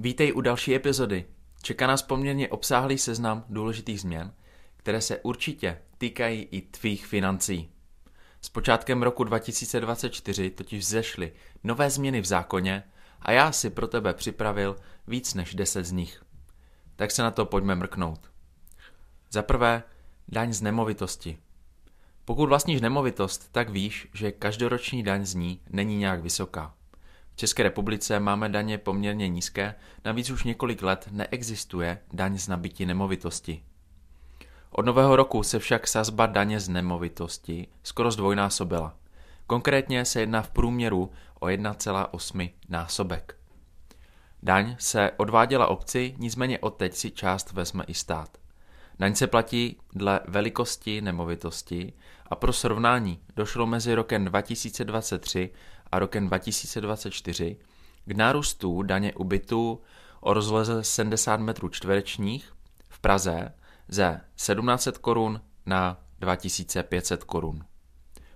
Vítej u další epizody. Čeká nás poměrně obsáhlý seznam důležitých změn, které se určitě týkají i tvých financí. S počátkem roku 2024 totiž vzešly nové změny v zákoně a já si pro tebe připravil víc než 10 z nich. Tak se na to pojďme mrknout. Za prvé, daň z nemovitosti. Pokud vlastníš nemovitost, tak víš, že každoroční daň z ní není nějak vysoká. V České republice máme daně poměrně nízké, navíc už několik let neexistuje daň z nabytí nemovitosti. Od nového roku se však sazba daně z nemovitosti skoro zdvojnásobila. Konkrétně se jedná v průměru o 1,8 násobek. Daň se odváděla obci, nicméně odteď si část vezme i stát. Daň se platí dle velikosti nemovitosti a pro srovnání došlo mezi rokem 2023 a rokem 2024 k nárůstu daně u bytů o rozloze 70 metrů čtverečních v Praze ze 1700 korun na 2500 korun,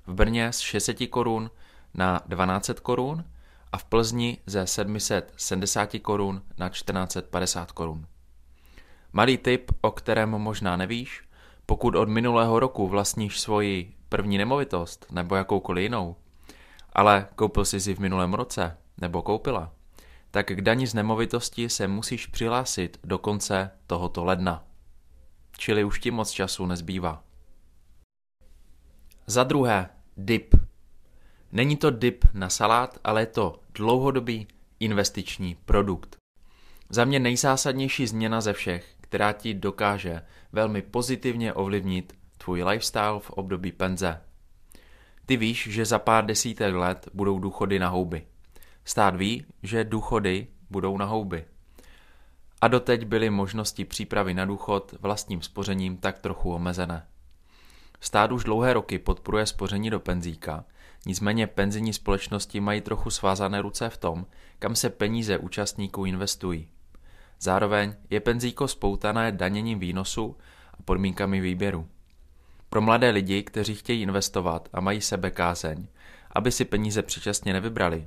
v Brně z 600 korun na 1200 korun a v Plzni ze 770 korun na 1450 korun. Malý tip, o kterém možná nevíš, pokud od minulého roku vlastníš svoji první nemovitost nebo jakoukoliv jinou, ale koupil jsi ji v minulém roce nebo koupila, tak k dani z nemovitosti se musíš přihlásit do konce tohoto ledna. Čili už ti moc času nezbývá. Za druhé, DIP. Není to dip na salát, ale je to dlouhodobý investiční produkt. Za mě nejzásadnější změna ze všech, která ti dokáže velmi pozitivně ovlivnit tvůj lifestyle v období penze. Ty víš, že za pár desítek let budou důchody na houby. Stát ví, že důchody budou na houby. A doteď byly možnosti přípravy na důchod vlastním spořením tak trochu omezené. Stát už dlouhé roky podporuje spoření do penzíka, nicméně penzijní společnosti mají trochu svázané ruce v tom, kam se peníze účastníků investují. Zároveň je penzíko spoutané daněním výnosu a podmínkami výběru. Pro mladé lidi, kteří chtějí investovat a mají sebekázeň, aby si peníze předčasně nevybrali,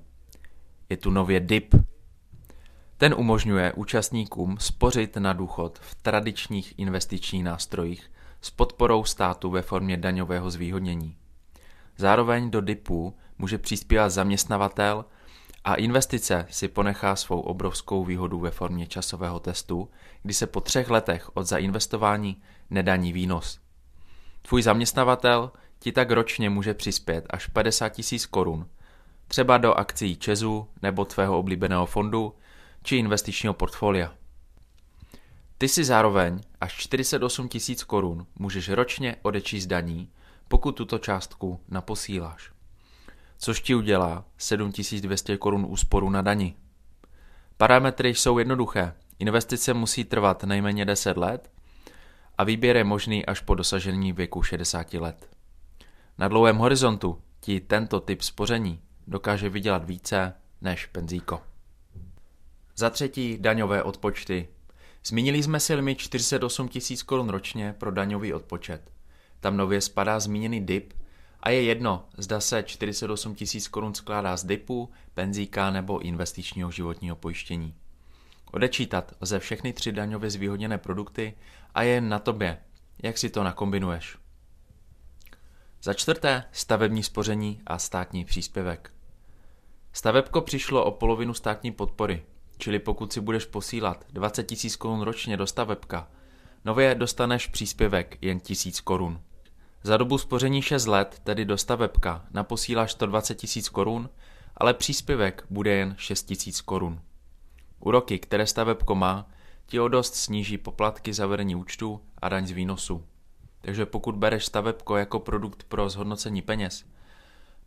je tu nově DIP. Ten umožňuje účastníkům spořit na důchod v tradičních investičních nástrojích s podporou státu ve formě daňového zvýhodnění. Zároveň do DIPu může přispívat zaměstnavatel a investice si ponechá svou obrovskou výhodu ve formě časového testu, kdy se po 3 letech od zainvestování nedaní výnos. Tvůj zaměstnavatel ti tak ročně může přispět až 50 000 korun, třeba do akcií ČEZu nebo tvého oblíbeného fondu či investičního portfolia. Ty si zároveň až 48 000 korun můžeš ročně odečíst daní, pokud tuto částku naposíláš, což ti udělá 7 200 korun úsporu na dani. Parametry jsou jednoduché, investice musí trvat nejméně 10 let a výběr je možný až po dosažení věku 60 let. Na dlouhém horizontu ti tento typ spoření dokáže vydělat více než penzíko. Za třetí, daňové odpočty. Zmínili jsme si limit 48 000 korun ročně pro daňový odpočet. Tam nově spadá zmíněný DIP a je jedno, zda se 48 000 korun skládá z DIPu, penzíka nebo investičního životního pojištění. Odečítat lze všechny 3 daňově zvýhodněné produkty a je na tobě, jak si to nakombinuješ. Za čtvrté, stavební spoření a státní příspěvek. Stavebko přišlo o polovinu státní podpory, čili pokud si budeš posílat 20 000 korun ročně do stavebka, nově dostaneš příspěvek jen 1 000 korun. Za dobu spoření 6 let, tedy do stavebka, naposíláš 120 000 korun, ale příspěvek bude jen 6 000 korun. Úroky, které stavebko má, ti o dost sníží poplatky za vedení účtu a daň z výnosu. Takže pokud bereš stavebko jako produkt pro zhodnocení peněz,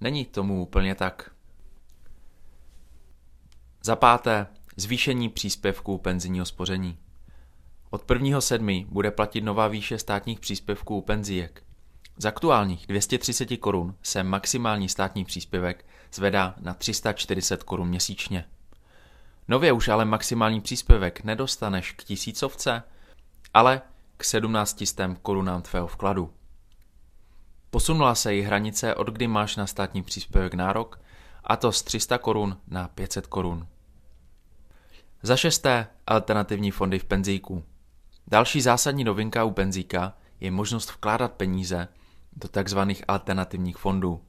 není tomu úplně tak. Za páté, zvýšení příspěvků penzijního spoření. Od 1. 7. bude platit nová výše státních příspěvků u penzijek. Z aktuálních 230 korun se maximální státní příspěvek zvedá na 340 korun měsíčně. Nově už ale maximální příspěvek nedostaneš k 1000, ale k 1700 korunám tvého vkladu. Posunula se i hranice, od kdy máš na státní příspěvek nárok, a to z 300 korun na 500 korun. Za šesté, alternativní fondy v penzíku. Další zásadní novinka u penzíka je možnost vkládat peníze do tzv. Alternativních fondů.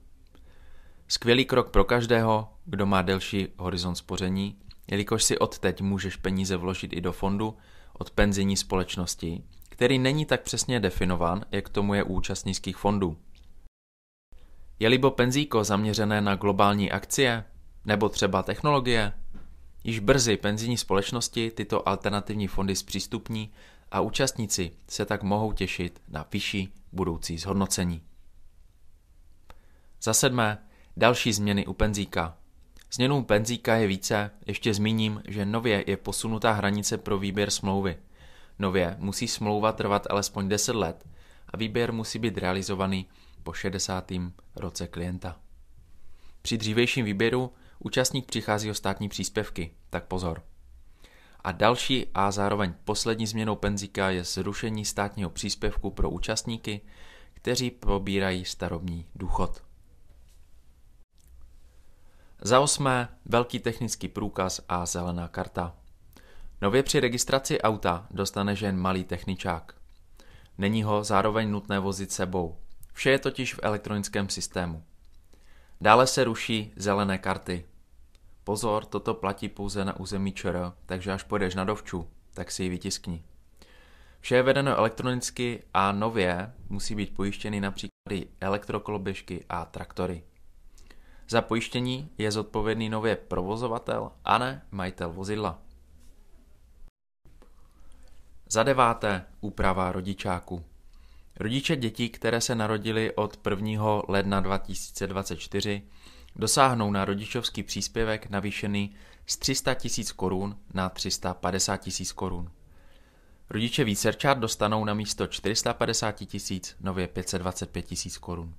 Skvělý krok pro každého, kdo má delší horizont spoření, jelikož si odteď můžeš peníze vložit i do fondu od penzijní společnosti, který není tak přesně definován, jak tomu je u účastnických fondů. Je-libo penzíko zaměřené na globální akcie nebo třeba technologie? Již brzy penzijní společnosti tyto alternativní fondy zpřístupní a účastníci se tak mohou těšit na vyšší budoucí zhodnocení. Za sedmé, další změny u penzíka. Změnů penzíka je více, ještě zmíním, že nově je posunutá hranice pro výběr smlouvy. Nově musí smlouva trvat alespoň 10 let a výběr musí být realizovaný po 60. roce klienta. Při dřívějším výběru účastník přichází o státní příspěvky, tak pozor. A další a zároveň poslední změnou penzíka je zrušení státního příspěvku pro účastníky, kteří pobírají starobní důchod. Za osmé, velký technický průkaz a zelená karta. Nově při registraci auta dostaneš jen malý techničák. Není ho zároveň nutné vozit sebou. Vše je totiž v elektronickém systému. Dále se ruší zelené karty. Pozor, toto platí pouze na území ČR, takže až půjdeš na dovču, tak si ji vytiskni. Vše je vedeno elektronicky a nově musí být pojištěny například i elektrokoloběžky a traktory. Za pojištění je zodpovědný nově provozovatel a ne majitel vozidla. Za deváté, úprava rodičáku. Rodiče dětí, které se narodily od 1. ledna 2024, dosáhnou na rodičovský příspěvek navýšený z 300 000 korun na 350 000 korun. Rodiče vícerčat dostanou na místo 450 000 nově 525 000 korun.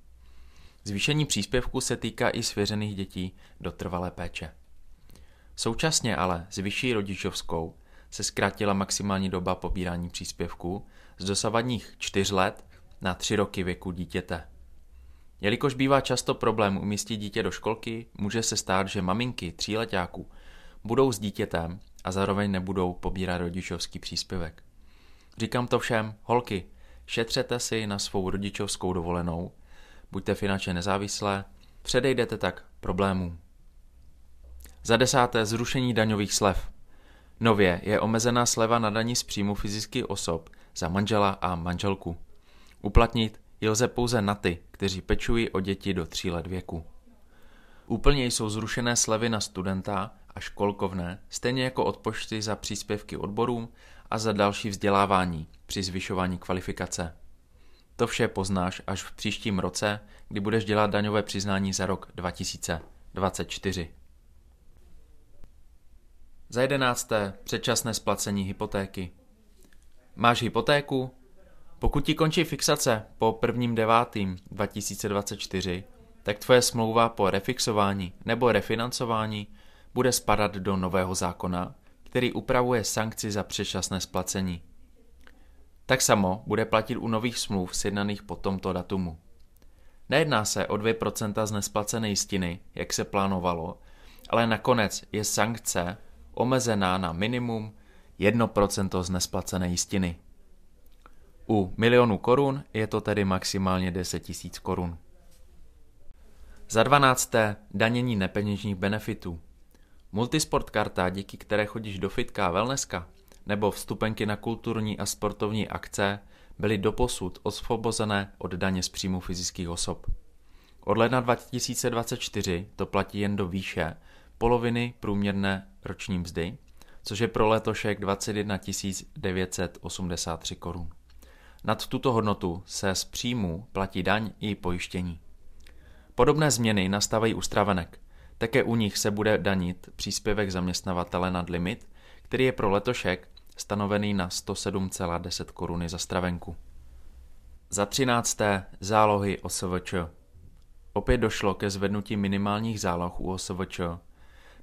Zvýšení příspěvku se týká i svěřených dětí do trvalé péče. Současně ale s vyšší rodičovskou se zkrátila maximální doba pobírání příspěvku z dosavadních 4 let na 3 roky věku dítěte. Jelikož bývá často problém umístit dítě do školky, může se stát, že maminky 3letáků budou s dítětem a zároveň nebudou pobírat rodičovský příspěvek. Říkám to všem, holky, šetřete si na svou rodičovskou dovolenou, buďte finančně nezávislé, předejdete tak problémům. Za desáté, zrušení daňových slev. Nově je omezená sleva na dani z příjmu fyzických osob za manžela a manželku. Uplatnit ji lze pouze na ty, kteří pečují o děti do 3 let věku. Úplně jsou zrušené slevy na studenta a školkovné, stejně jako odpočty za příspěvky odborům a za další vzdělávání při zvyšování kvalifikace. To vše poznáš až v příštím roce, kdy budeš dělat daňové přiznání za rok 2024. Za jedenácté, předčasné splacení hypotéky. Máš hypotéku? Pokud ti končí fixace po 1.9.2024, tak tvoje smlouva po refixování nebo refinancování bude spadat do nového zákona, který upravuje sankci za předčasné splacení. Tak samo bude platit u nových smluv sjednaných po tomto datumu. Nejedná se o 2% z nesplacené jistiny, jak se plánovalo, ale nakonec je sankce omezená na minimum 1% z nesplacené jistiny. U milionu korun je to tedy maximálně 10 000 korun. Za 12. danění nepeněžních benefitů. Multisport karta, díky které chodíš do fitka a wellnesska, nebo vstupenky na kulturní a sportovní akce byly doposud osvobozené od daně z příjmu fyzických osob. Od ledna 2024 to platí jen do výše poloviny průměrné roční mzdy, což je pro letošek 21 983 korun. Nad tuto hodnotu se z příjmů platí daň i pojištění. Podobné změny nastávají u stravenek. Také u nich se bude danit příspěvek zaměstnavatele nad limit, který je pro letošek stanovený na 107,10 koruny za stravenku. Za 13. zálohy OSVČ. Opět došlo ke zvednutí minimálních záloh u OSVČ.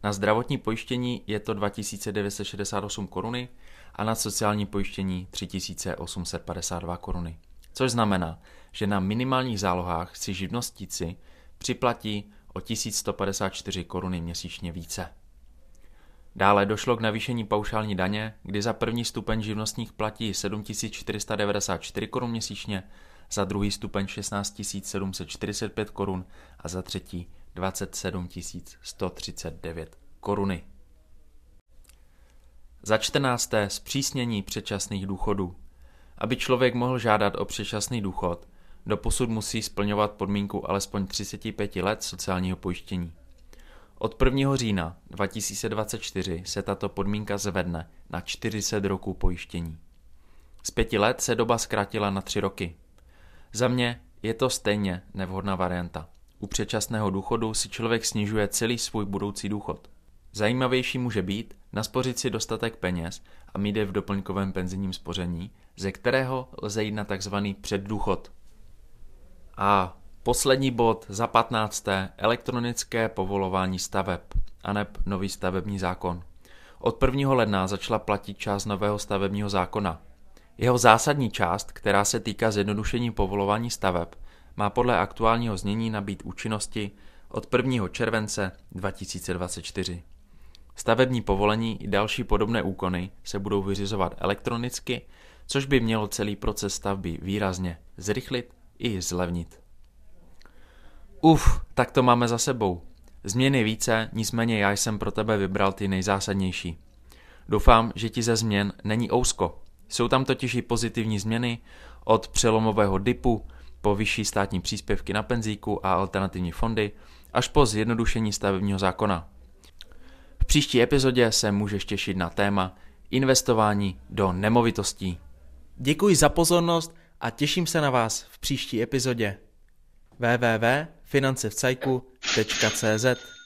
Na zdravotní pojištění je to 2968 koruny a na sociální pojištění 3852 koruny. Což znamená, že na minimálních zálohách si živnostníci připlatí o 1154 koruny měsíčně více. Dále došlo k navýšení paušální daně, kdy za první stupeň živnostník platí 7494 korun měsíčně, za druhý stupeň 16 745 korun a za třetí 27 139 koruny. Za 14. zpřísnění předčasných důchodů. Aby člověk mohl žádat o předčasný důchod, doposud musí splňovat podmínku alespoň 35 let sociálního pojištění. Od 1. října 2024 se tato podmínka zvedne na 40 roků pojištění. Z 5 let se doba zkrátila na 3 roky. Za mě je to stejně nevhodná varianta. U předčasného důchodu si člověk snižuje celý svůj budoucí důchod. Zajímavější může být naspořit si dostatek peněz a mít je v doplňkovém penzijním spoření, ze kterého lze jít na tzv. Předdůchod. A poslední bod za 15. elektronické povolování staveb, aneb nový stavební zákon. Od 1. ledna začala platit část nového stavebního zákona. Jeho zásadní část, která se týká zjednodušení povolování staveb, má podle aktuálního znění nabýt účinnosti od 1. července 2024. Stavební povolení i další podobné úkony se budou vyřizovat elektronicky, což by mělo celý proces stavby výrazně zrychlit i zlevnit. Tak to máme za sebou. Změn je více, nicméně já jsem pro tebe vybral ty nejzásadnější. Doufám, že ti ze změn není ousko. Jsou tam totiž i pozitivní změny od přelomového DIPu po vyšší státní příspěvky na penzíku a alternativní fondy až po zjednodušení stavebního zákona. V příští epizodě se můžeš těšit na téma investování do nemovitostí. Děkuji za pozornost a těším se na vás v příští epizodě. www.financevcajku.cz